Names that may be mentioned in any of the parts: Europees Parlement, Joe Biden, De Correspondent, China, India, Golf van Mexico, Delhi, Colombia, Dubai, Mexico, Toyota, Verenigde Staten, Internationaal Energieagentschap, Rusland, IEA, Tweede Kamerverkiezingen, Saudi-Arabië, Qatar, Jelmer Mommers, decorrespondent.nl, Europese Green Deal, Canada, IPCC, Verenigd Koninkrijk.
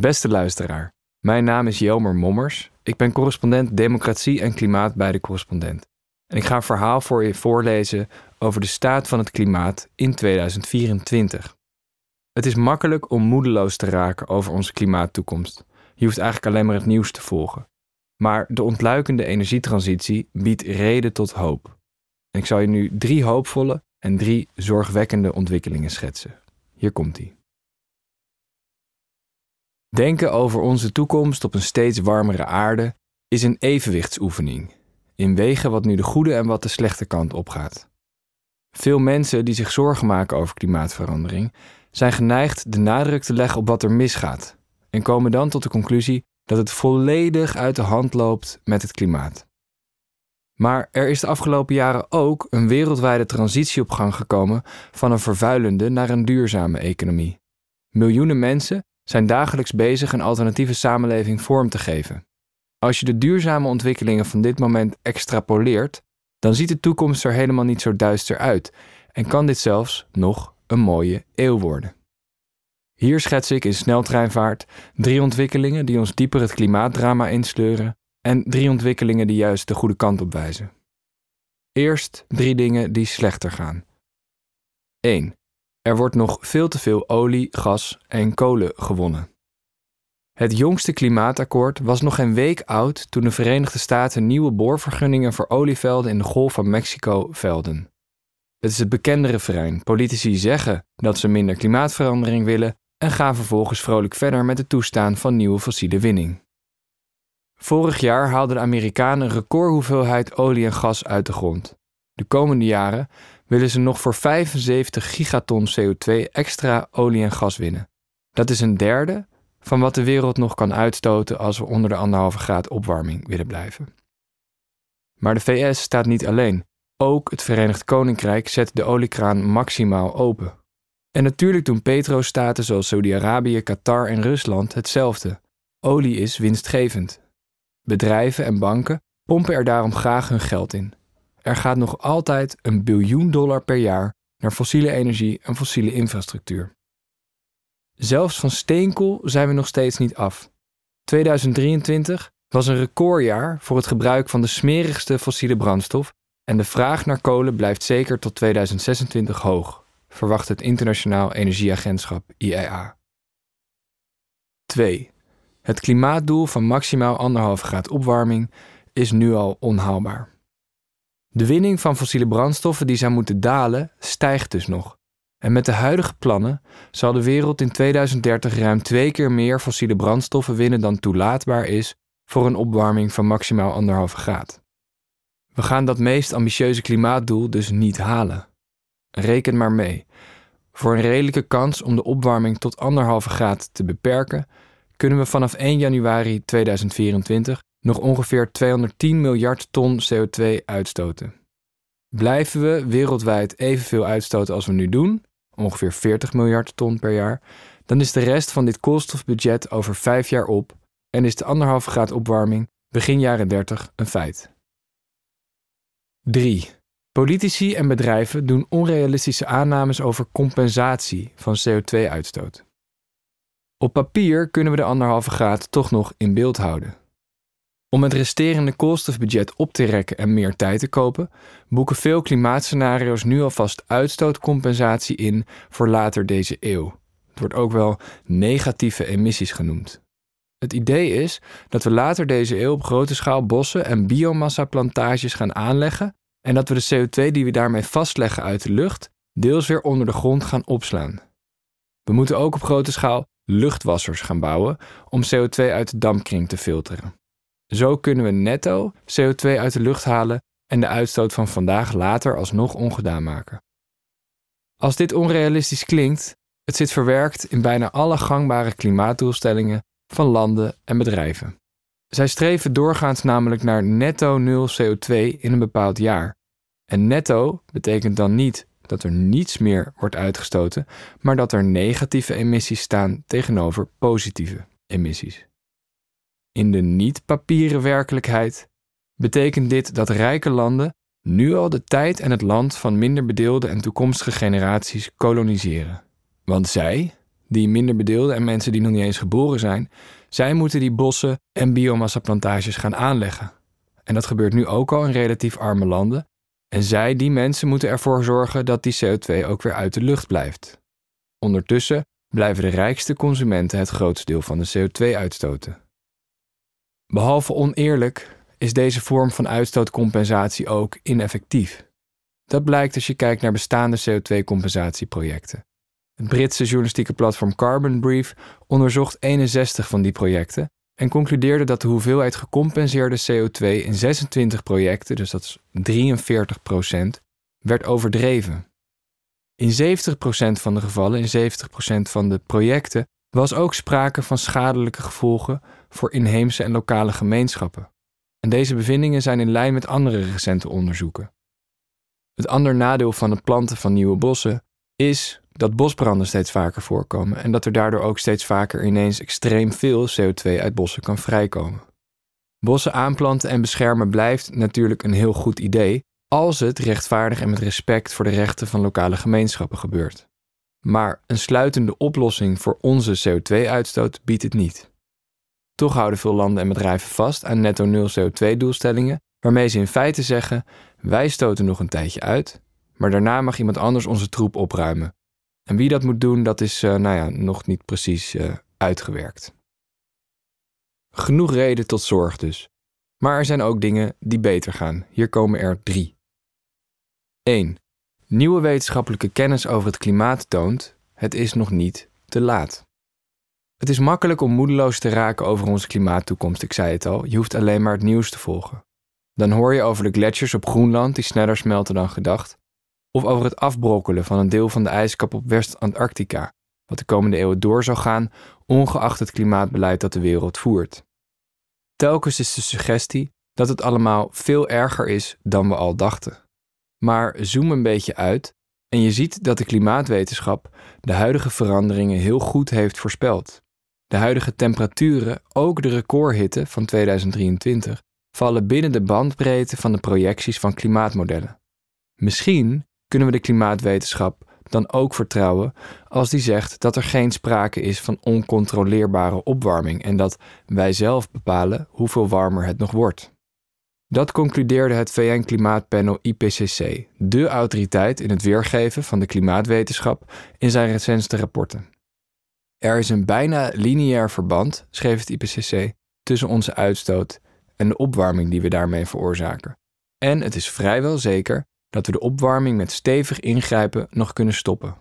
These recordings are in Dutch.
Beste luisteraar, mijn naam is Jelmer Mommers. Ik ben correspondent Democratie en Klimaat bij De Correspondent. En ik ga een verhaal voor je voorlezen over de staat van het klimaat in 2024. Het is makkelijk om moedeloos te raken over onze klimaattoekomst. Je hoeft eigenlijk alleen maar het nieuws te volgen. Maar de ontluikende energietransitie biedt reden tot hoop. En ik zal je nu 3 hoopvolle en 3 zorgwekkende ontwikkelingen schetsen. Hier komt-ie. Denken over onze toekomst op een steeds warmere aarde is een evenwichtsoefening. In wegen wat nu de goede en wat de slechte kant opgaat. Veel mensen die zich zorgen maken over klimaatverandering zijn geneigd de nadruk te leggen op wat er misgaat en komen dan tot de conclusie dat het volledig uit de hand loopt met het klimaat. Maar er is de afgelopen jaren ook een wereldwijde transitie op gang gekomen van een vervuilende naar een duurzame economie. Miljoenen mensen zijn dagelijks bezig een alternatieve samenleving vorm te geven. Als je de duurzame ontwikkelingen van dit moment extrapoleert, dan ziet de toekomst er helemaal niet zo duister uit en kan dit zelfs nog een mooie eeuw worden. Hier schets ik in sneltreinvaart 3 ontwikkelingen die ons dieper het klimaatdrama insleuren en 3 ontwikkelingen die juist de goede kant op wijzen. Eerst 3 dingen die slechter gaan. 1. Er wordt nog veel te veel olie, gas en kolen gewonnen. Het jongste klimaatakkoord was nog geen week oud toen de Verenigde Staten nieuwe boorvergunningen voor olievelden in de Golf van Mexico velden. Het is het bekende refrein. Politici zeggen dat ze minder klimaatverandering willen en gaan vervolgens vrolijk verder met het toestaan van nieuwe fossiele winning. Vorig jaar haalden de Amerikanen een recordhoeveelheid olie en gas uit de grond. De komende jaren willen ze nog voor 75 gigaton CO2 extra olie en gas winnen. Dat is een derde van wat de wereld nog kan uitstoten als we onder de 1,5 graad opwarming willen blijven. Maar de VS staat niet alleen. Ook het Verenigd Koninkrijk zet de oliekraan maximaal open. En natuurlijk doen petrostaten zoals Saudi-Arabië, Qatar en Rusland hetzelfde. Olie is winstgevend. Bedrijven en banken pompen er daarom graag hun geld in. Er gaat nog altijd $1 biljoen per jaar naar fossiele energie en fossiele infrastructuur. Zelfs van steenkool zijn we nog steeds niet af. 2023 was een recordjaar voor het gebruik van de smerigste fossiele brandstof en de vraag naar kolen blijft zeker tot 2026 hoog, verwacht het Internationaal Energieagentschap IEA. 2. Het klimaatdoel van maximaal 1,5 graad opwarming is nu al onhaalbaar. De winning van fossiele brandstoffen die zou moeten dalen, stijgt dus nog. En met de huidige plannen zal de wereld in 2030 ruim 2 keer meer fossiele brandstoffen winnen dan toelaatbaar is voor een opwarming van maximaal 1,5 graad. We gaan dat meest ambitieuze klimaatdoel dus niet halen. Reken maar mee. Voor een redelijke kans om de opwarming tot 1,5 graad te beperken, kunnen we vanaf 1 januari 2024 nog ongeveer 210 miljard ton CO2 uitstoten. Blijven we wereldwijd evenveel uitstoten als we nu doen, ongeveer 40 miljard ton per jaar, dan is de rest van dit koolstofbudget over 5 jaar op en is de 1,5 graad opwarming begin jaren 30 een feit. 3. Politici en bedrijven doen onrealistische aannames over compensatie van CO2-uitstoot. Op papier kunnen we de 1,5 graad toch nog in beeld houden. Om het resterende koolstofbudget op te rekken en meer tijd te kopen, boeken veel klimaatscenario's nu alvast uitstootcompensatie in voor later deze eeuw. Het wordt ook wel negatieve emissies genoemd. Het idee is dat we later deze eeuw op grote schaal bossen en biomassa-plantages gaan aanleggen en dat we de CO2 die we daarmee vastleggen uit de lucht deels weer onder de grond gaan opslaan. We moeten ook op grote schaal luchtwassers gaan bouwen om CO2 uit de dampkring te filteren. Zo kunnen we netto CO2 uit de lucht halen en de uitstoot van vandaag later alsnog ongedaan maken. Als dit onrealistisch klinkt, het zit verwerkt in bijna alle gangbare klimaatdoelstellingen van landen en bedrijven. Zij streven doorgaans namelijk naar netto nul CO2 in een bepaald jaar. En netto betekent dan niet dat er niets meer wordt uitgestoten, maar dat er negatieve emissies staan tegenover positieve emissies. In de niet-papieren werkelijkheid betekent dit dat rijke landen nu al de tijd en het land van minder bedeelde en toekomstige generaties koloniseren. Want zij, die minder bedeelden en mensen die nog niet eens geboren zijn, zij moeten die bossen en biomassaplantages gaan aanleggen. En dat gebeurt nu ook al in relatief arme landen. En zij, die mensen, moeten ervoor zorgen dat die CO2 ook weer uit de lucht blijft. Ondertussen blijven de rijkste consumenten het grootste deel van de CO2 uitstoten. Behalve oneerlijk is deze vorm van uitstootcompensatie ook ineffectief. Dat blijkt als je kijkt naar bestaande CO2-compensatieprojecten. Het Britse journalistieke platform Carbon Brief onderzocht 61 van die projecten en concludeerde dat de hoeveelheid gecompenseerde CO2 in 26 projecten, dus dat is 43%, werd overdreven. In 70% van de gevallen, in 70% van de projecten, was ook sprake van schadelijke gevolgen voor inheemse en lokale gemeenschappen. En deze bevindingen zijn in lijn met andere recente onderzoeken. Het ander nadeel van het planten van nieuwe bossen is dat bosbranden steeds vaker voorkomen en dat er daardoor ook steeds vaker ineens extreem veel CO2 uit bossen kan vrijkomen. Bossen aanplanten en beschermen blijft natuurlijk een heel goed idee als het rechtvaardig en met respect voor de rechten van lokale gemeenschappen gebeurt. Maar een sluitende oplossing voor onze CO2-uitstoot biedt het niet. Toch houden veel landen en bedrijven vast aan netto-nul CO2-doelstellingen, waarmee ze in feite zeggen: wij stoten nog een tijdje uit, maar daarna mag iemand anders onze troep opruimen. En wie dat moet doen, dat is nog niet precies uitgewerkt. Genoeg reden tot zorg dus. Maar er zijn ook dingen die beter gaan. Hier komen er 3. 1. Nieuwe wetenschappelijke kennis over het klimaat toont: het is nog niet te laat. Het is makkelijk om moedeloos te raken over onze klimaattoekomst, ik zei het al. Je hoeft alleen maar het nieuws te volgen. Dan hoor je over de gletsjers op Groenland die sneller smelten dan gedacht. Of over het afbrokkelen van een deel van de ijskap op West-Antarctica, wat de komende eeuwen door zou gaan, ongeacht het klimaatbeleid dat de wereld voert. Telkens is de suggestie dat het allemaal veel erger is dan we al dachten. Maar zoom een beetje uit en je ziet dat de klimaatwetenschap de huidige veranderingen heel goed heeft voorspeld. De huidige temperaturen, ook de recordhitte van 2023, vallen binnen de bandbreedte van de projecties van klimaatmodellen. Misschien kunnen we de klimaatwetenschap dan ook vertrouwen als die zegt dat er geen sprake is van oncontroleerbare opwarming en dat wij zelf bepalen hoeveel warmer het nog wordt. Dat concludeerde het VN-klimaatpanel IPCC, de autoriteit in het weergeven van de klimaatwetenschap, in zijn recentste rapporten. Er is een bijna lineair verband, schreef het IPCC, tussen onze uitstoot en de opwarming die we daarmee veroorzaken. En het is vrijwel zeker dat we de opwarming met stevig ingrijpen nog kunnen stoppen.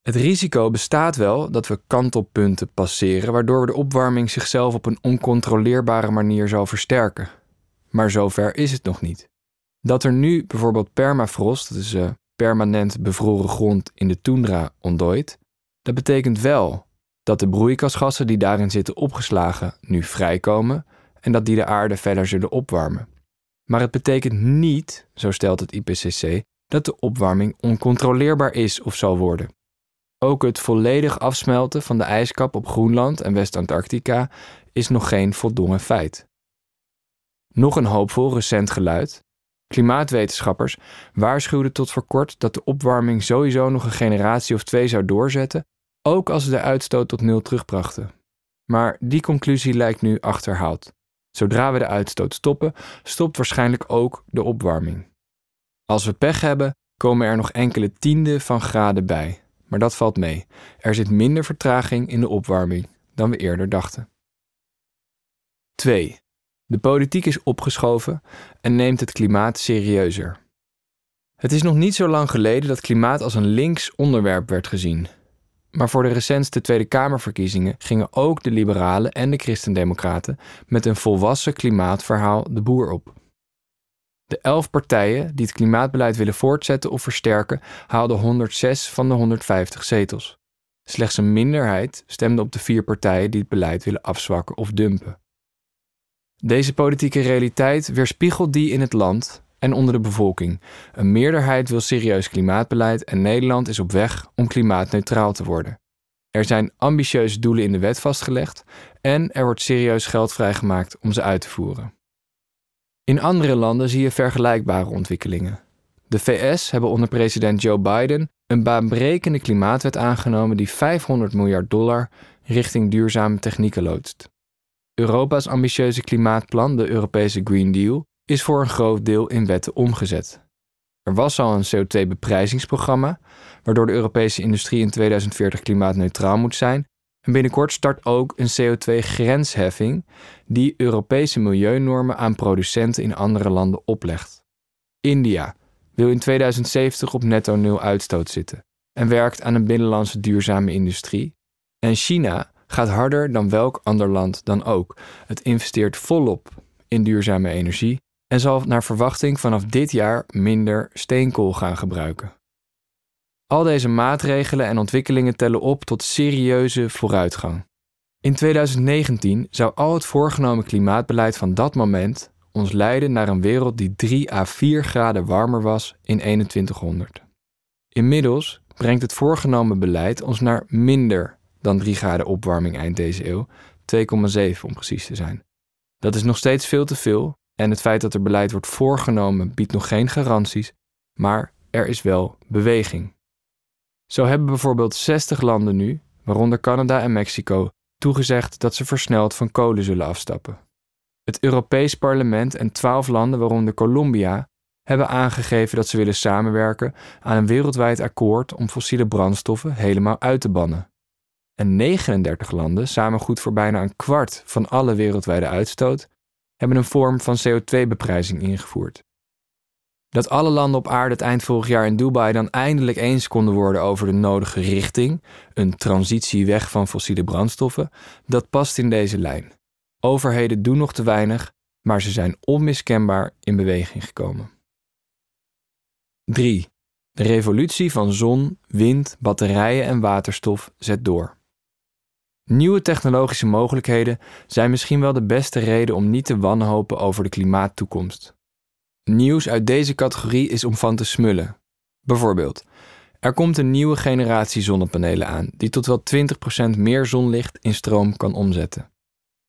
Het risico bestaat wel dat we kantelpunten passeren, waardoor we de opwarming zichzelf op een oncontroleerbare manier zal versterken. Maar zover is het nog niet. Dat er nu bijvoorbeeld permafrost, dat is permanent bevroren grond in de toendra, ontdooit, dat betekent wel dat de broeikasgassen die daarin zitten opgeslagen nu vrijkomen en dat die de aarde verder zullen opwarmen. Maar het betekent niet, zo stelt het IPCC, dat de opwarming oncontroleerbaar is of zal worden. Ook het volledig afsmelten van de ijskap op Groenland en West-Antarctica is nog geen voldongen feit. Nog een hoopvol recent geluid. Klimaatwetenschappers waarschuwden tot voor kort dat de opwarming sowieso nog een generatie of 2 zou doorzetten, ook als ze de uitstoot tot 0 terugbrachten. Maar die conclusie lijkt nu achterhaald. Zodra we de uitstoot stoppen, stopt waarschijnlijk ook de opwarming. Als we pech hebben, komen er nog enkele tienden van graden bij. Maar dat valt mee. Er zit minder vertraging in de opwarming dan we eerder dachten. 2. De politiek is opgeschoven en neemt het klimaat serieuzer. Het is nog niet zo lang geleden dat klimaat als een links onderwerp werd gezien. Maar voor de recentste Tweede Kamerverkiezingen gingen ook de liberalen en de christendemocraten met een volwassen klimaatverhaal de boer op. De 11 partijen die het klimaatbeleid willen voortzetten of versterken haalden 106 van de 150 zetels. Slechts een minderheid stemde op de 4 partijen die het beleid willen afzwakken of dumpen. Deze politieke realiteit weerspiegelt die in het land en onder de bevolking. Een meerderheid wil serieus klimaatbeleid en Nederland is op weg om klimaatneutraal te worden. Er zijn ambitieuze doelen in de wet vastgelegd en er wordt serieus geld vrijgemaakt om ze uit te voeren. In andere landen zie je vergelijkbare ontwikkelingen. De VS hebben onder president Joe Biden een baanbrekende klimaatwet aangenomen die $500 miljard richting duurzame technieken loodst. Europa's ambitieuze klimaatplan, de Europese Green Deal, is voor een groot deel in wetten omgezet. Er was al een CO2-beprijzingsprogramma, waardoor de Europese industrie in 2040 klimaatneutraal moet zijn. En binnenkort start ook een CO2-grensheffing die Europese milieunormen aan producenten in andere landen oplegt. India wil in 2070 op netto nul uitstoot zitten en werkt aan een binnenlandse duurzame industrie. En China gaat harder dan welk ander land dan ook. Het investeert volop in duurzame energie en zal naar verwachting vanaf dit jaar minder steenkool gaan gebruiken. Al deze maatregelen en ontwikkelingen tellen op tot serieuze vooruitgang. In 2019 zou al het voorgenomen klimaatbeleid van dat moment ons leiden naar een wereld die 3 à 4 graden warmer was in 2100. Inmiddels brengt het voorgenomen beleid ons naar minder dan 3 graden opwarming eind deze eeuw, 2,7 om precies te zijn. Dat is nog steeds veel te veel en het feit dat er beleid wordt voorgenomen biedt nog geen garanties, maar er is wel beweging. Zo hebben bijvoorbeeld 60 landen nu, waaronder Canada en Mexico, toegezegd dat ze versneld van kolen zullen afstappen. Het Europees Parlement en 12 landen, waaronder Colombia, hebben aangegeven dat ze willen samenwerken aan een wereldwijd akkoord om fossiele brandstoffen helemaal uit te bannen. En 39 landen, samen goed voor bijna een kwart van alle wereldwijde uitstoot, hebben een vorm van CO2-beprijzing ingevoerd. Dat alle landen op aarde het eind vorig jaar in Dubai dan eindelijk eens konden worden over de nodige richting, een transitie weg van fossiele brandstoffen, dat past in deze lijn. Overheden doen nog te weinig, maar ze zijn onmiskenbaar in beweging gekomen. 3. De revolutie van zon, wind, batterijen en waterstof zet door. Nieuwe technologische mogelijkheden zijn misschien wel de beste reden om niet te wanhopen over de klimaattoekomst. Nieuws uit deze categorie is om van te smullen. Bijvoorbeeld, er komt een nieuwe generatie zonnepanelen aan die tot wel 20% meer zonlicht in stroom kan omzetten.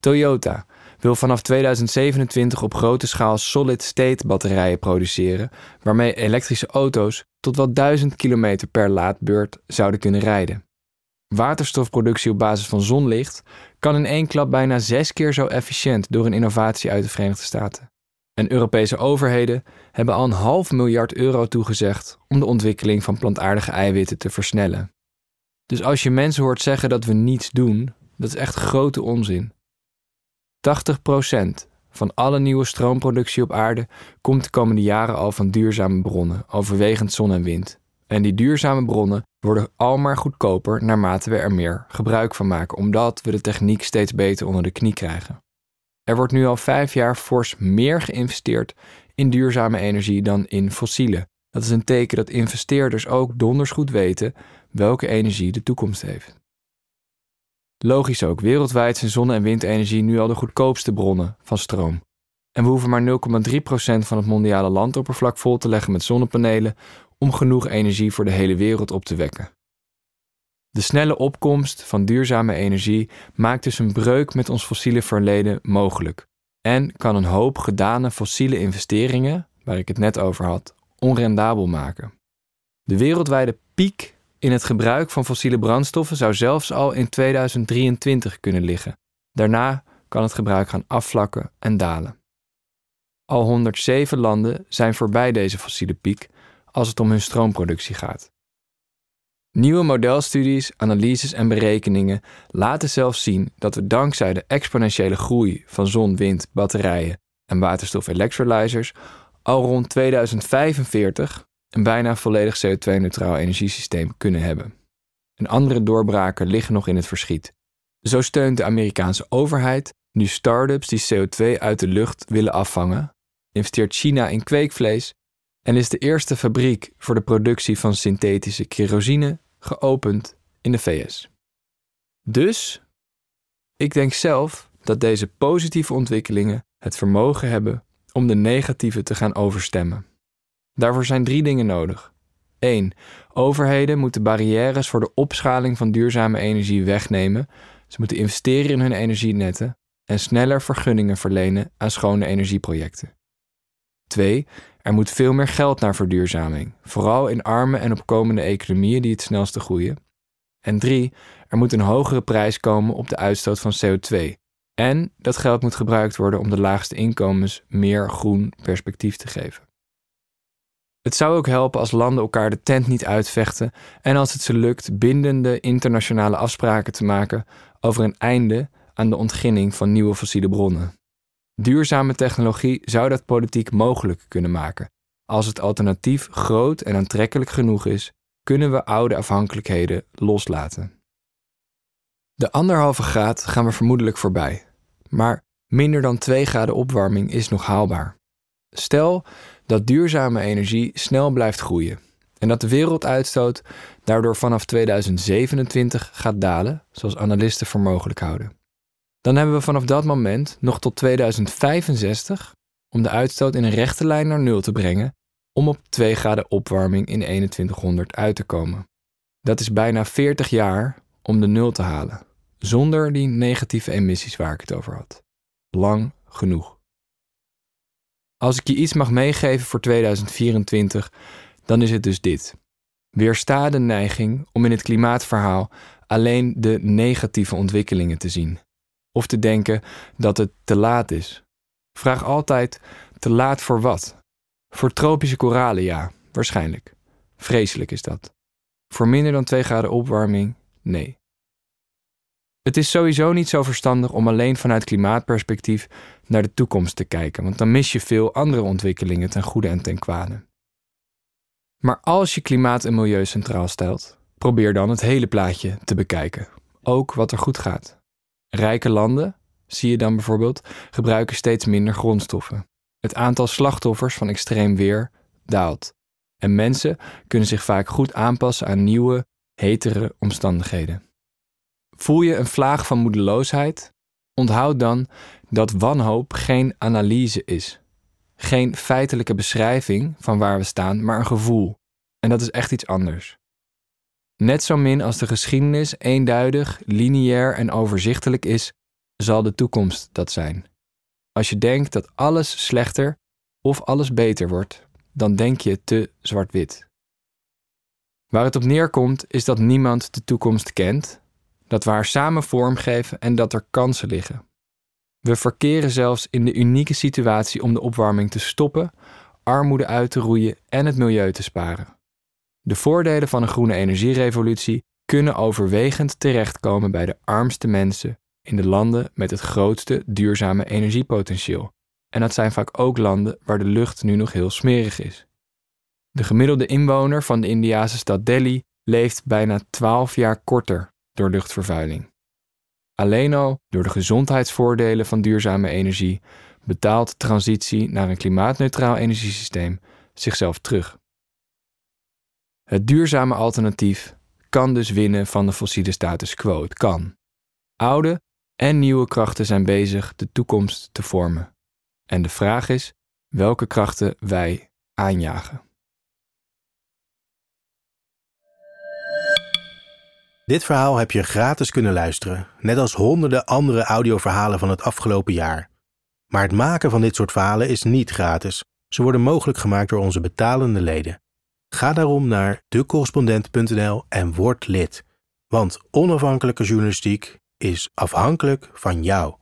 Toyota wil vanaf 2027 op grote schaal solid-state batterijen produceren waarmee elektrische auto's tot wel 1000 kilometer per laadbeurt zouden kunnen rijden. Waterstofproductie op basis van zonlicht kan in één klap bijna 6 keer zo efficiënt door een innovatie uit de Verenigde Staten. En Europese overheden hebben al $500 miljoen toegezegd om de ontwikkeling van plantaardige eiwitten te versnellen. Dus als je mensen hoort zeggen dat we niets doen, dat is echt grote onzin. 80% van alle nieuwe stroomproductie op aarde komt de komende jaren al van duurzame bronnen, overwegend zon en wind. En die duurzame bronnen worden al maar goedkoper naarmate we er meer gebruik van maken, omdat we de techniek steeds beter onder de knie krijgen. Er wordt nu al 5 jaar fors meer geïnvesteerd in duurzame energie dan in fossiele. Dat is een teken dat investeerders ook donders goed weten welke energie de toekomst heeft. Logisch ook, wereldwijd zijn zonne- en windenergie nu al de goedkoopste bronnen van stroom. En we hoeven maar 0,3% van het mondiale landoppervlak vol te leggen met zonnepanelen om genoeg energie voor de hele wereld op te wekken. De snelle opkomst van duurzame energie maakt dus een breuk met ons fossiele verleden mogelijk en kan een hoop gedane fossiele investeringen, waar ik het net over had, onrendabel maken. De wereldwijde piek in het gebruik van fossiele brandstoffen zou zelfs al in 2023 kunnen liggen. Daarna kan het gebruik gaan afvlakken en dalen. Al 107 landen zijn voorbij deze fossiele piek als het om hun stroomproductie gaat. Nieuwe modelstudies, analyses en berekeningen laten zelfs zien dat we dankzij de exponentiële groei van zon, wind, batterijen en waterstof-electrolyzers al rond 2045 een bijna volledig CO2-neutraal energiesysteem kunnen hebben. En andere doorbraken liggen nog in het verschiet. Zo steunt de Amerikaanse overheid nu start-ups die CO2 uit de lucht willen afvangen, investeert China in kweekvlees en is de eerste fabriek voor de productie van synthetische kerosine geopend in de VS. Dus, ik denk zelf dat deze positieve ontwikkelingen het vermogen hebben om de negatieve te gaan overstemmen. Daarvoor zijn 3 dingen nodig. 1. Overheden moeten barrières voor de opschaling van duurzame energie wegnemen. Ze moeten investeren in hun energienetten en sneller vergunningen verlenen aan schone energieprojecten. 2. Er moet veel meer geld naar verduurzaming. Vooral in arme en opkomende economieën die het snelste groeien. En 3. Er moet een hogere prijs komen op de uitstoot van CO2. En dat geld moet gebruikt worden om de laagste inkomens meer groen perspectief te geven. Het zou ook helpen als landen elkaar de tent niet uitvechten en als het ze lukt bindende internationale afspraken te maken over een einde aan de ontginning van nieuwe fossiele bronnen. Duurzame technologie zou dat politiek mogelijk kunnen maken. Als het alternatief groot en aantrekkelijk genoeg is, kunnen we oude afhankelijkheden loslaten. De 1,5 graad gaan we vermoedelijk voorbij, maar minder dan 2 graden opwarming is nog haalbaar. Stel dat duurzame energie snel blijft groeien en dat de werelduitstoot daardoor vanaf 2027 gaat dalen, zoals analisten voor mogelijk houden. Dan hebben we vanaf dat moment nog tot 2065 om de uitstoot in een rechte lijn naar 0 te brengen om op 2 graden opwarming in 2100 uit te komen. Dat is bijna 40 jaar om de 0 te halen, zonder die negatieve emissies waar ik het over had. Lang genoeg. Als ik je iets mag meegeven voor 2024, dan is het dus dit. Weersta de neiging om in het klimaatverhaal alleen de negatieve ontwikkelingen te zien. Of te denken dat het te laat is. Vraag altijd, te laat voor wat? Voor tropische koralen, ja, waarschijnlijk. Vreselijk is dat. Voor minder dan 2 graden opwarming, nee. Het is sowieso niet zo verstandig om alleen vanuit klimaatperspectief naar de toekomst te kijken, want dan mis je veel andere ontwikkelingen ten goede en ten kwade. Maar als je klimaat en milieu centraal stelt, probeer dan het hele plaatje te bekijken. Ook wat er goed gaat. Rijke landen, zie je dan bijvoorbeeld, gebruiken steeds minder grondstoffen. Het aantal slachtoffers van extreem weer daalt. En mensen kunnen zich vaak goed aanpassen aan nieuwe, hetere omstandigheden. Voel je een vlaag van moedeloosheid? Onthoud dan dat wanhoop geen analyse is. Geen feitelijke beschrijving van waar we staan, maar een gevoel. En dat is echt iets anders. Net zo min als de geschiedenis eenduidig, lineair en overzichtelijk is, zal de toekomst dat zijn. Als je denkt dat alles slechter of alles beter wordt, dan denk je te zwart-wit. Waar het op neerkomt is dat niemand de toekomst kent, dat we haar samen vormgeven en dat er kansen liggen. We verkeren zelfs in de unieke situatie om de opwarming te stoppen, armoede uit te roeien en het milieu te sparen. De voordelen van een groene energierevolutie kunnen overwegend terechtkomen bij de armste mensen in de landen met het grootste duurzame energiepotentieel. En dat zijn vaak ook landen waar de lucht nu nog heel smerig is. De gemiddelde inwoner van de Indiase stad Delhi leeft bijna 12 jaar korter door luchtvervuiling. Alleen al door de gezondheidsvoordelen van duurzame energie betaalt de transitie naar een klimaatneutraal energiesysteem zichzelf terug. Het duurzame alternatief kan dus winnen van de fossiele status quo. Het kan. Oude en nieuwe krachten zijn bezig de toekomst te vormen. En de vraag is welke krachten wij aanjagen. Dit verhaal heb je gratis kunnen luisteren, net als honderden andere audioverhalen van het afgelopen jaar. Maar het maken van dit soort verhalen is niet gratis. Ze worden mogelijk gemaakt door onze betalende leden. Ga daarom naar decorrespondent.nl en word lid. Want onafhankelijke journalistiek is afhankelijk van jou.